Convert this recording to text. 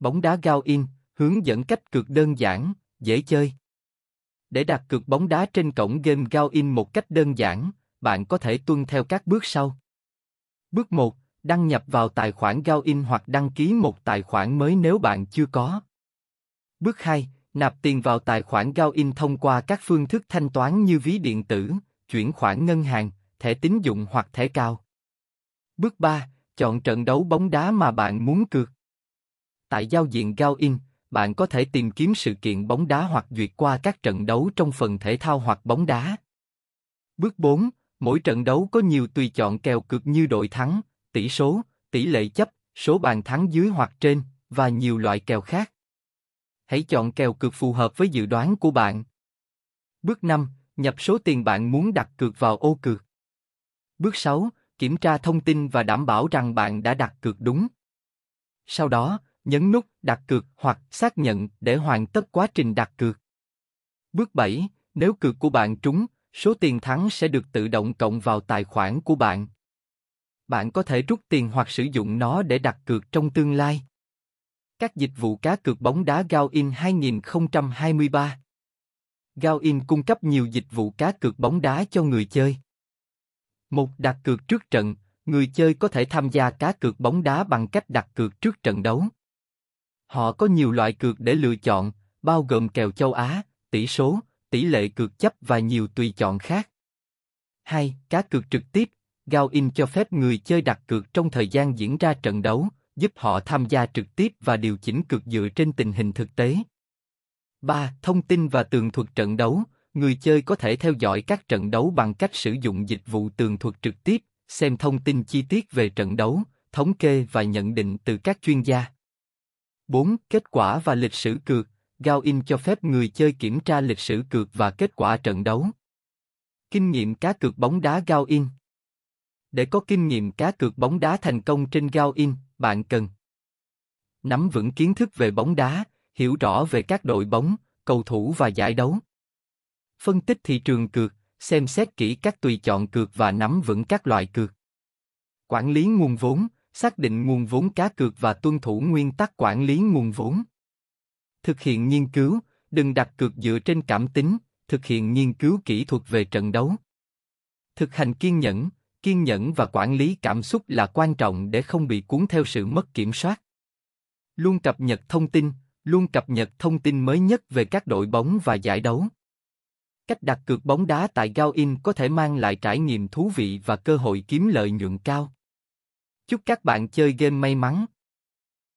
Bóng đá Gowin, hướng dẫn cách cược đơn giản, dễ chơi. Để đặt cược bóng đá trên cổng game Gowin một cách đơn giản, bạn có thể tuân theo các bước sau. Bước 1. Đăng nhập vào tài khoản Gowin hoặc đăng ký một tài khoản mới nếu bạn chưa có. Bước 2. Nạp tiền vào tài khoản Gowin thông qua các phương thức thanh toán như ví điện tử, chuyển khoản ngân hàng, thẻ tín dụng hoặc thẻ cào. Bước 3. Chọn trận đấu bóng đá mà bạn muốn cược. Tại giao diện Gowin, bạn có thể tìm kiếm sự kiện bóng đá hoặc duyệt qua các trận đấu trong phần thể thao hoặc bóng đá. Bước 4. Mỗi trận đấu có nhiều tùy chọn kèo cược như đội thắng, tỷ số, tỷ lệ chấp, số bàn thắng dưới hoặc trên, và nhiều loại kèo khác. Hãy chọn kèo cược phù hợp với dự đoán của bạn. Bước 5. Nhập số tiền bạn muốn đặt cược vào ô cược. Bước 6. Kiểm tra thông tin và đảm bảo rằng bạn đã đặt cược đúng. Sau đó, nhấn nút đặt cược hoặc xác nhận để hoàn tất quá trình đặt cược. Bước 7. Nếu cược của bạn trúng, số tiền thắng sẽ được tự động cộng vào tài khoản của bạn. Bạn có thể rút tiền hoặc sử dụng nó để đặt cược trong tương lai. Các dịch vụ cá cược bóng đá Gowin 2023. Gowin cung cấp nhiều dịch vụ cá cược bóng đá cho người chơi. 1. Đặt cược trước trận. Người chơi có thể tham gia cá cược bóng đá bằng cách đặt cược trước trận đấu. Họ có nhiều loại cược để lựa chọn, bao gồm kèo châu Á, tỷ số, tỷ lệ cược chấp và nhiều tùy chọn khác. 2. Cá cược trực tiếp. Gowin cho phép người chơi đặt cược trong thời gian diễn ra trận đấu, giúp họ tham gia trực tiếp và điều chỉnh cược dựa trên tình hình thực tế. 3. Thông tin và tường thuật trận đấu. Người chơi có thể theo dõi các trận đấu bằng cách sử dụng dịch vụ tường thuật trực tiếp, xem thông tin chi tiết về trận đấu, thống kê và nhận định từ các chuyên gia. 4. Kết quả và lịch sử cược. Gowin cho phép người chơi kiểm tra lịch sử cược và kết quả trận đấu. Kinh nghiệm cá cược bóng đá Gowin. Để có kinh nghiệm cá cược bóng đá thành công trên Gowin, bạn cần nắm vững kiến thức về bóng đá, hiểu rõ về các đội bóng, cầu thủ và giải đấu. Phân tích thị trường cược, xem xét kỹ các tùy chọn cược và nắm vững các loại cược. Quản lý nguồn vốn, xác định nguồn vốn cá cược và tuân thủ nguyên tắc quản lý nguồn vốn. Thực hiện nghiên cứu, đừng đặt cược dựa trên cảm tính, thực hiện nghiên cứu kỹ thuật về trận đấu. Thực hành kiên nhẫn và quản lý cảm xúc là quan trọng để không bị cuốn theo sự mất kiểm soát. Luôn cập nhật thông tin mới nhất về các đội bóng và giải đấu. Cách đặt cược bóng đá tại Gowin có thể mang lại trải nghiệm thú vị và cơ hội kiếm lợi nhuận cao. Chúc các bạn chơi game may mắn!